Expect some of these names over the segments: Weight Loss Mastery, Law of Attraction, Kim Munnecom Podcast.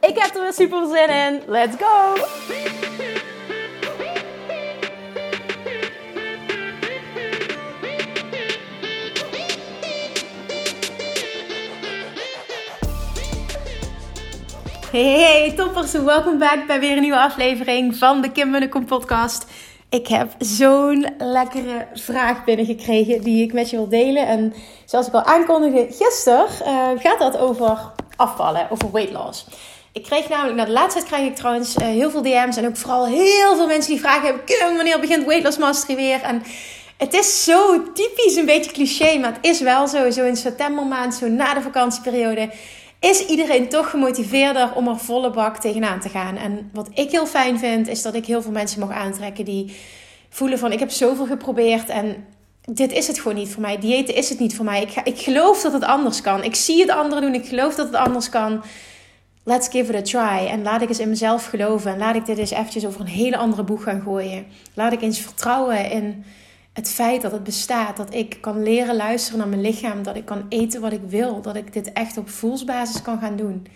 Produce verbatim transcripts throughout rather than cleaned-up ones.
Ik heb er weer super zin in. Let's go! Hey, hey toppers! Welkom back bij weer een nieuwe aflevering van de Kim Munnecom Podcast. Ik heb zo'n lekkere vraag binnengekregen die ik met je wil delen. En zoals ik al aankondigde gisteren, uh, gaat dat over afvallen, over weight loss. Ik kreeg namelijk, nou de laatste tijd krijg ik trouwens uh, heel veel D M's. En ook vooral heel veel mensen die vragen hebben. Kim, wanneer begint Weight Loss Mastery weer? En het is zo typisch, een beetje cliché. Maar het is wel zo, zo in septembermaand, zo na de vakantieperiode. Is iedereen toch gemotiveerder om er volle bak tegenaan te gaan. En wat ik heel fijn vind, is dat ik heel veel mensen mag aantrekken. Die voelen van, ik heb zoveel geprobeerd en dit is het gewoon niet voor mij. Diëten is het niet voor mij. Ik, ga, ik geloof dat het anders kan. Ik zie het anderen doen, ik geloof dat het anders kan. Let's give it a try. En laat ik eens in mezelf geloven. En laat ik dit eens eventjes over een hele andere boeg gaan gooien. Laat ik eens vertrouwen in het feit dat het bestaat. Dat ik kan leren luisteren naar mijn lichaam. Dat ik kan eten wat ik wil. Dat ik dit echt op voelsbasis kan gaan doen.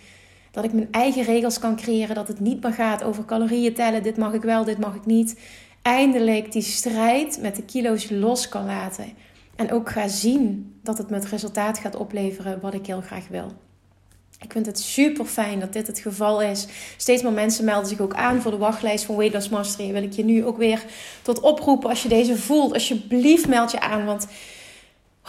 Dat ik mijn eigen regels kan creëren. Dat het niet meer gaat over calorieën tellen. Dit mag ik wel, dit mag ik niet. Eindelijk die strijd met de kilo's los kan laten. En ook ga zien dat het me het resultaat gaat opleveren wat ik heel graag wil. Ik vind het super fijn dat dit het geval is. Steeds meer mensen melden zich ook aan voor de wachtlijst van Weight Loss Mastery. Wil ik je nu ook weer tot oproepen. Als je deze voelt, alsjeblieft meld je aan. Want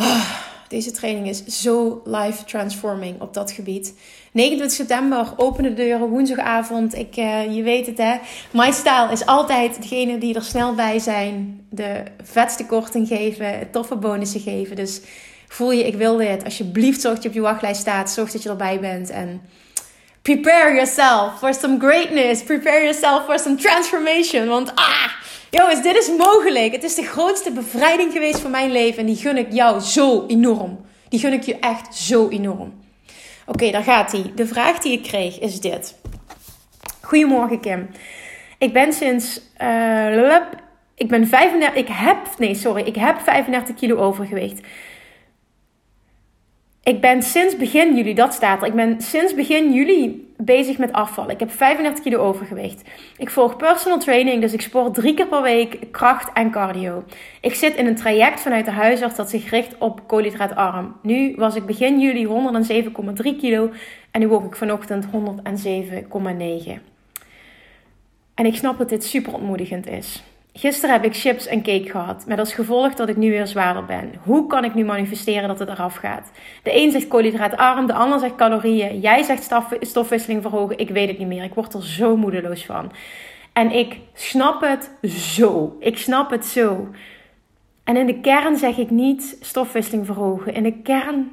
oh, deze training is zo life transforming op dat gebied. negenentwintig september, open de deuren, woensdagavond. Ik, uh, je weet het hè. My style is altijd degene die er snel bij zijn. De vetste korting geven, toffe bonussen geven. Dus voel je, ik wil dit. Alsjeblieft, zorg dat je op je wachtlijst staat. Zorg dat je erbij bent. En prepare yourself for some greatness. Prepare yourself for some transformation. Want ah, jongens, dit is mogelijk. Het is de grootste bevrijding geweest van mijn leven. En die gun ik jou zo enorm. Die gun ik je echt zo enorm. Oké, okay, daar gaat ie. De vraag die ik kreeg is dit. Goedemorgen, Kim. Ik ben sinds... Uh, ik ben vijfendertig... Ik heb... Nee, sorry. Ik heb vijfendertig kilo overgewicht. Ik ben sinds begin juli, dat staat er, ik ben sinds begin juli bezig met afvallen. Ik heb vijfendertig kilo overgewicht. Ik volg personal training, dus ik sport drie keer per week, kracht en cardio. Ik zit in een traject vanuit de huisarts dat zich richt op koolhydraatarm. Nu was ik begin juli honderdzeven komma drie kilo en nu woog ik vanochtend honderdzeven komma negen. En ik snap dat dit super ontmoedigend is. Gisteren heb ik chips en cake gehad, met als gevolg dat ik nu weer zwaarder ben. Hoe kan ik nu manifesteren dat het eraf gaat? De een zegt koolhydraatarm, de ander zegt calorieën. Jij zegt stof, stofwisseling verhogen, ik weet het niet meer. Ik word er zo moedeloos van. En ik snap het zo. Ik snap het zo. En in de kern zeg ik niet stofwisseling verhogen. In de kern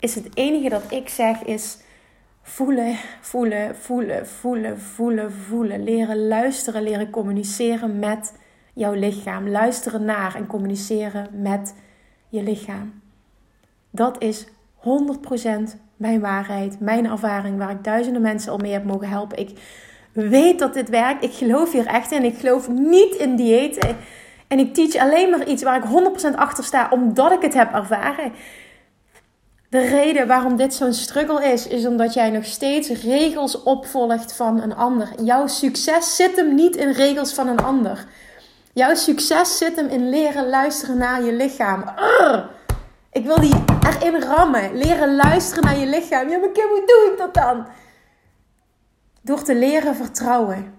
is het enige dat ik zeg is... Voelen, voelen, voelen, voelen, voelen, voelen. Leren luisteren, leren communiceren met jouw lichaam. Luisteren naar en communiceren met je lichaam. Dat is honderd procent mijn waarheid, mijn ervaring, waar ik duizenden mensen al mee heb mogen helpen. Ik weet dat dit werkt. Ik geloof hier echt in. Ik geloof niet in dieeten. En ik teach alleen maar iets waar ik honderd procent achter sta, omdat ik het heb ervaren. De reden waarom dit zo'n struggle is, is omdat jij nog steeds regels opvolgt van een ander. Jouw succes zit hem niet in regels van een ander. Jouw succes zit hem in leren luisteren naar je lichaam. Arr! Ik wil die erin rammen. Leren luisteren naar je lichaam. Ja, maar Kim, hoe doe ik dat dan? Door te leren vertrouwen.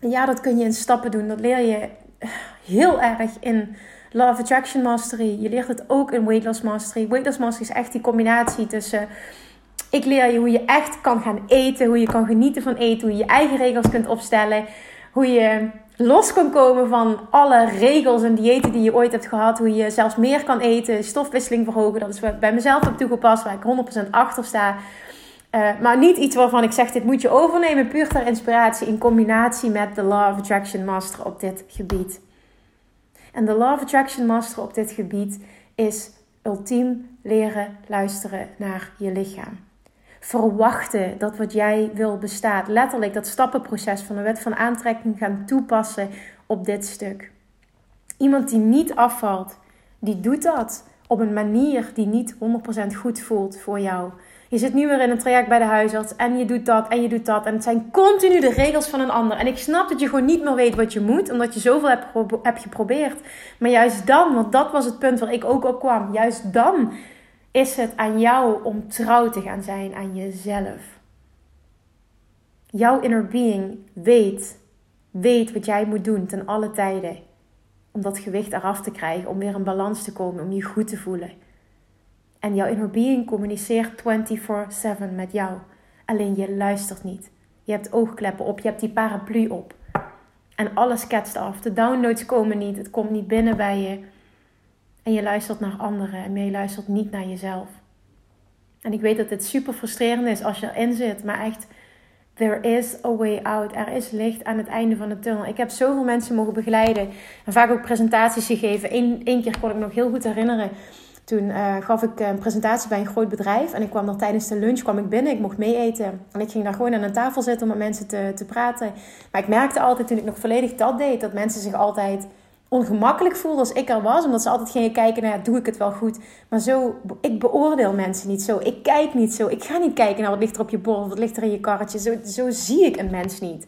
En ja, dat kun je in stappen doen. Dat leer je heel erg in Law of Attraction Mastery. Je leert het ook in Weight Loss Mastery. Weight Loss Mastery is echt die combinatie tussen... Ik leer je hoe je echt kan gaan eten. Hoe je kan genieten van eten. Hoe je je eigen regels kunt opstellen. Hoe je los kan komen van alle regels en diëten die je ooit hebt gehad. Hoe je zelfs meer kan eten. Stofwisseling verhogen. Dat is wat ik bij mezelf heb toegepast. Waar ik honderd procent achter sta. Uh, maar niet iets waarvan ik zeg, dit moet je overnemen. Puur ter inspiratie in combinatie met de Law of Attraction Master op dit gebied. En de Law of Attraction Master op dit gebied is ultiem leren luisteren naar je lichaam. Verwachten dat wat jij wil bestaat. Letterlijk dat stappenproces van de wet van aantrekking gaan toepassen op dit stuk. Iemand die niet afvalt, die doet dat op een manier die niet honderd procent goed voelt voor jou. Je zit nu weer in een traject bij de huisarts en je doet dat en je doet dat. En het zijn continu de regels van een ander. En ik snap dat je gewoon niet meer weet wat je moet, omdat je zoveel hebt gepro- heb geprobeerd. Maar juist dan, want dat was het punt waar ik ook op kwam. Juist dan is het aan jou om trouw te gaan zijn aan jezelf. Jouw inner being weet, weet wat jij moet doen ten alle tijden. Om dat gewicht eraf te krijgen, om weer in balans te komen, om je goed te voelen. En jouw inner being communiceert vierentwintig zeven met jou. Alleen je luistert niet. Je hebt oogkleppen op, je hebt die paraplu op. En alles ketst af. De downloads komen niet, het komt niet binnen bij je. En je luistert naar anderen en je luistert niet naar jezelf. En ik weet dat dit super frustrerend is als je erin zit, maar echt... There is a way out. Er is licht aan het einde van de tunnel. Ik heb zoveel mensen mogen begeleiden. En vaak ook presentaties gegeven. Eén, één keer kon ik me nog heel goed herinneren. Toen uh, gaf ik een presentatie bij een groot bedrijf. En ik kwam daar tijdens de lunch kwam ik binnen. Ik mocht mee eten. En ik ging daar gewoon aan een tafel zitten om met mensen te, te praten. Maar ik merkte altijd toen ik nog volledig dat deed. Dat mensen zich altijd ongemakkelijk voelden als ik er was. Omdat ze altijd gingen kijken naar nou ja, doe ik het wel goed. Maar zo, ik beoordeel mensen niet zo. Ik kijk niet zo. Ik ga niet kijken naar wat ligt er op je bord. Wat ligt er in je karretje. Zo, zo zie ik een mens niet.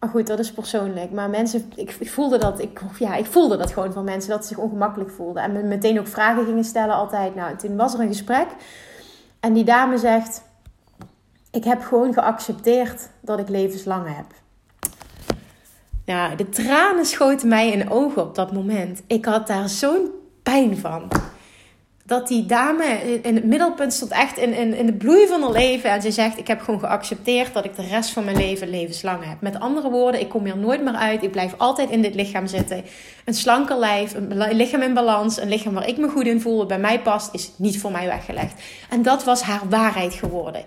Maar goed, dat is persoonlijk. Maar mensen, ik, ik voelde dat. Ik, ja, ik voelde dat gewoon van mensen. Dat ze zich ongemakkelijk voelden. En me meteen ook vragen gingen stellen altijd. Nou, toen was er een gesprek. En die dame zegt. Ik heb gewoon geaccepteerd dat ik levenslang heb. Nou, de tranen schoten mij in de ogen op dat moment. Ik had daar zo'n pijn van. Dat die dame in het middelpunt stond echt in, in, in de bloei van haar leven. En ze zegt, ik heb gewoon geaccepteerd dat ik de rest van mijn leven levenslang heb. Met andere woorden, ik kom hier nooit meer uit. Ik blijf altijd in dit lichaam zitten. Een slanker lijf, een lichaam in balans. Een lichaam waar ik me goed in voel, wat bij mij past, is niet voor mij weggelegd. En dat was haar waarheid geworden.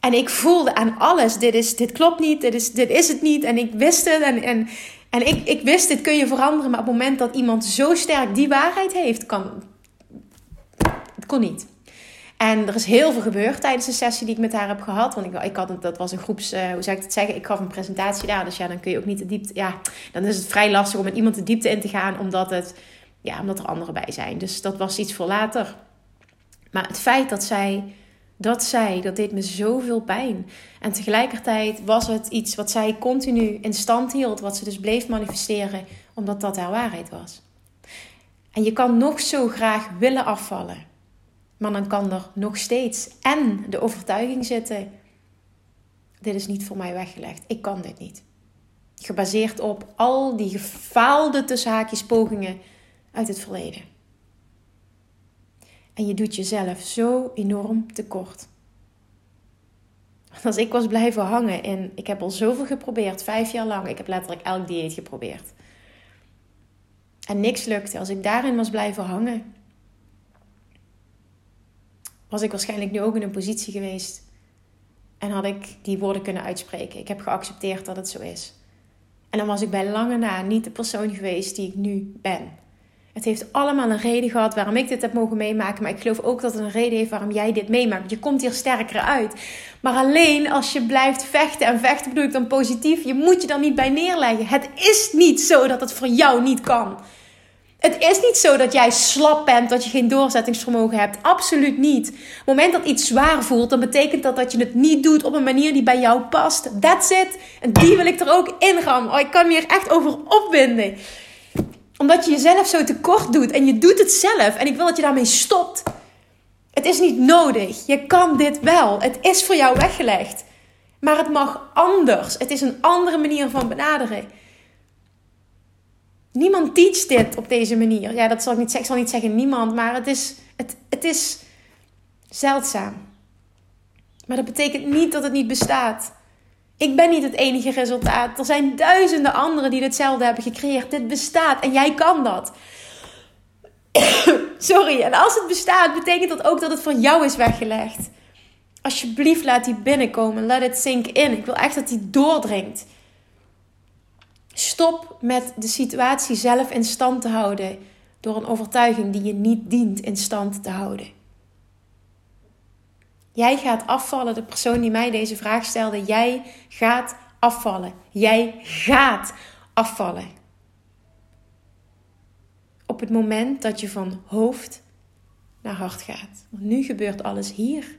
En ik voelde aan alles, dit, is, dit klopt niet, dit is, dit is het niet. En ik wist het en, en, en ik, ik wist, dit kun je veranderen. Maar op het moment dat iemand zo sterk die waarheid heeft, kan het kon niet. En er is heel veel gebeurd tijdens de sessie die ik met haar heb gehad. Want ik, ik had, dat was een groeps, uh, hoe zou ik dat zeggen, ik gaf een presentatie daar. Dus ja, dan kun je ook niet de diepte, ja, dan is het vrij lastig om met iemand de diepte in te gaan. Omdat, het, ja, omdat er anderen bij zijn. Dus dat was iets voor later. Maar het feit dat zij... Dat zij, dat deed me zoveel pijn. En tegelijkertijd was het iets wat zij continu in stand hield. Wat ze dus bleef manifesteren. Omdat dat haar waarheid was. En je kan nog zo graag willen afvallen. Maar dan kan er nog steeds en de overtuiging zitten. Dit is niet voor mij weggelegd. Ik kan dit niet. Gebaseerd op al die gefaalde tussen haakjes pogingen uit het verleden. En je doet jezelf zo enorm tekort. Want als ik was blijven hangen en ik heb al zoveel geprobeerd, vijf jaar lang. Ik heb letterlijk elk dieet geprobeerd. En niks lukte. Als ik daarin was blijven hangen, was ik waarschijnlijk nu ook in een positie geweest. En had ik die woorden kunnen uitspreken. Ik heb geaccepteerd dat het zo is. En dan was ik bij lange na niet de persoon geweest die ik nu ben. Het heeft allemaal een reden gehad waarom ik dit heb mogen meemaken. Maar ik geloof ook dat het een reden heeft waarom jij dit meemaakt. Je komt hier sterker uit. Maar alleen als je blijft vechten. En vechten bedoel ik dan positief. Je moet je dan niet bij neerleggen. Het is niet zo dat het voor jou niet kan. Het is niet zo dat jij slap bent. Dat je geen doorzettingsvermogen hebt. Absoluut niet. Op het moment dat iets zwaar voelt. Dan betekent dat dat je het niet doet op een manier die bij jou past. That's it. En die wil ik er ook in gaan. Oh, ik kan me hier echt over opwinden. Omdat je jezelf zo tekort doet. En je doet het zelf. En ik wil dat je daarmee stopt. Het is niet nodig. Je kan dit wel. Het is voor jou weggelegd. Maar het mag anders. Het is een andere manier van benaderen. Niemand teacht dit op deze manier. Ja, dat zal ik niet zeggen. Ik zal niet zeggen niemand. Maar het is, het, het is zeldzaam. Maar dat betekent niet dat het niet bestaat. Ik ben niet het enige resultaat. Er zijn duizenden anderen die ditzelfde hebben gecreëerd. Dit bestaat en jij kan dat. Sorry, en als het bestaat, betekent dat ook dat het voor jou is weggelegd. alsjeblieft laat die binnenkomen. Let it sink in. Ik wil echt dat die doordringt. Stop met de situatie zelf in stand te houden door een overtuiging die je niet dient in stand te houden. Jij gaat afvallen, de persoon die mij deze vraag stelde. Jij gaat afvallen. Jij gaat afvallen. Op het moment dat je van hoofd naar hart gaat. Want nu gebeurt alles hier.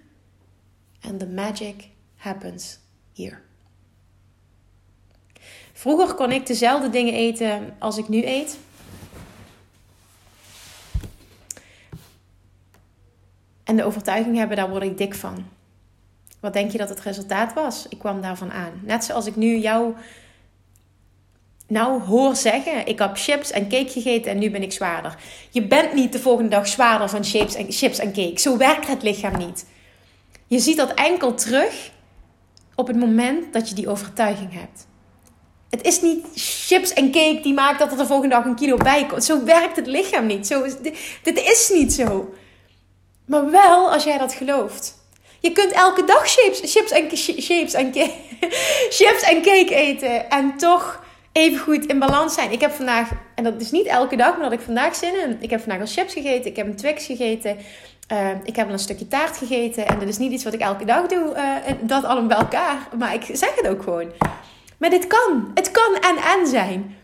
En the magic happens here. Vroeger kon ik dezelfde dingen eten als ik nu eet. En de overtuiging hebben, daar word ik dik van. Wat denk je dat het resultaat was? Ik kwam daarvan aan. Net zoals ik nu jou nou hoor zeggen. Ik heb chips en cake gegeten en nu ben ik zwaarder. Je bent niet de volgende dag zwaarder van chips en, chips en cake. Zo werkt het lichaam niet. Je ziet dat enkel terug op het moment dat je die overtuiging hebt. Het is niet chips en cake die maakt dat er de volgende dag een kilo bij komt. Zo werkt het lichaam niet. Zo, dit, dit is niet zo. Maar wel als jij dat gelooft. Je kunt elke dag chips, chips, en, chips, en, chips en cake eten. En toch even goed in balans zijn. Ik heb vandaag, en dat is niet elke dag, maar dat ik vandaag zin in. Ik heb vandaag al chips gegeten. Ik heb een Twix gegeten. Uh, ik heb een stukje taart gegeten. En dat is niet iets wat ik elke dag doe. Uh, dat allemaal bij elkaar. Maar ik zeg het ook gewoon. Maar dit kan. Het kan en en zijn.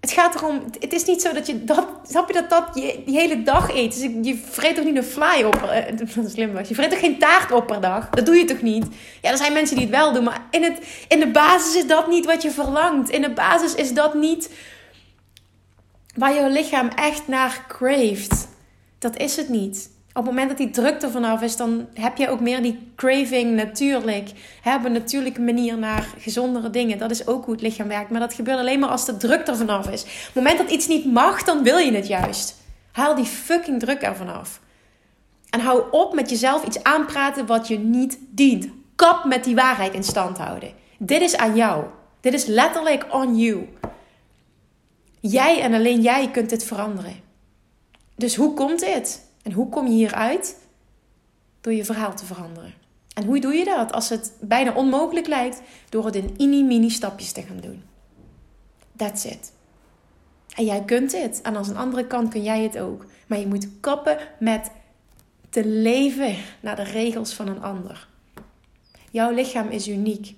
Het gaat erom, het is niet zo dat je dat, snap je dat dat je die hele dag eet. Dus je vreet toch niet een fly op, eh, slim was. Je vreet toch geen taart op per dag? Dat doe je toch niet? Ja, er zijn mensen die het wel doen, maar in, het, in de basis is dat niet wat je verlangt. In de basis is dat niet waar je lichaam echt naar craeft. Dat is het niet. Op het moment dat die drukte vanaf is, dan heb je ook meer die craving natuurlijk. Hè, op een natuurlijke manier naar gezondere dingen. Dat is ook hoe het lichaam werkt. Maar dat gebeurt alleen maar als de druk er vanaf is. Op het moment dat iets niet mag, dan wil je het juist. Haal die fucking druk er vanaf. En hou op met jezelf iets aanpraten wat je niet dient. Kap met die waarheid in stand houden. Dit is aan jou. Dit is letterlijk on you. Jij en alleen jij kunt dit veranderen. Dus hoe komt dit? En hoe kom je hieruit? Door je verhaal te veranderen. En hoe doe je dat als het bijna onmogelijk lijkt? Door het in mini-mini stapjes te gaan doen. That's it. En jij kunt dit. En als een andere kant kun jij het ook. Maar je moet kappen met te leven naar de regels van een ander. Jouw lichaam is uniek.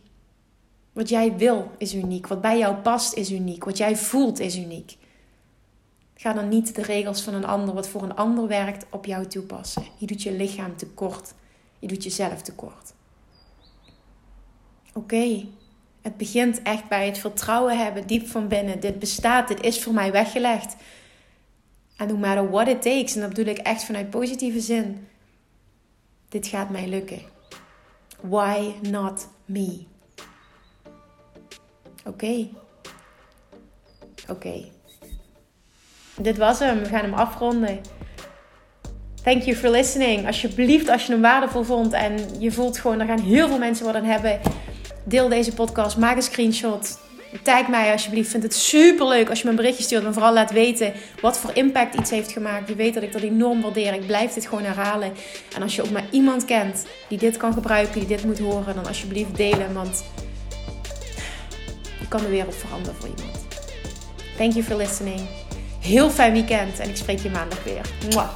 Wat jij wil is uniek. Wat bij jou past is uniek. Wat jij voelt is uniek. Ga dan niet de regels van een ander, wat voor een ander werkt, op jou toepassen. Je doet je lichaam tekort. Je doet jezelf tekort. Oké, okay. Het begint echt bij het vertrouwen hebben, diep van binnen. Dit bestaat, dit is voor mij weggelegd. En no matter what it takes, en dat bedoel ik echt vanuit positieve zin. Dit gaat mij lukken. Why not me? Oké. Okay. Oké. Okay. Dit was hem. We gaan hem afronden. Thank you for listening. Alsjeblieft, als je hem waardevol vond en je voelt gewoon, er gaan heel veel mensen wat aan hebben. Deel deze podcast. Maak een screenshot. Tag mij alsjeblieft. Ik vind het superleuk als je me een berichtje stuurt. En vooral laat weten wat voor impact iets heeft gemaakt. Je weet dat ik dat enorm waardeer. Ik blijf dit gewoon herhalen. En als je ook maar iemand kent die dit kan gebruiken, die dit moet horen, dan alsjeblieft delen. Want je kan de wereld veranderen voor iemand. Thank you for listening. Heel fijn weekend en ik spreek je maandag weer. Mwah.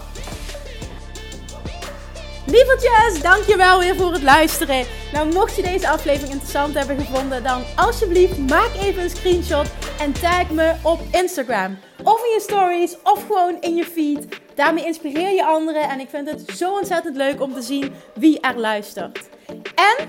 Lievertjes, dankjewel weer voor het luisteren. Nou, mocht je deze aflevering interessant hebben gevonden, dan alsjeblieft maak even een screenshot en tag me op Instagram. Of in je stories, of gewoon in je feed. Daarmee inspireer je anderen en ik vind het zo ontzettend leuk om te zien wie er luistert. En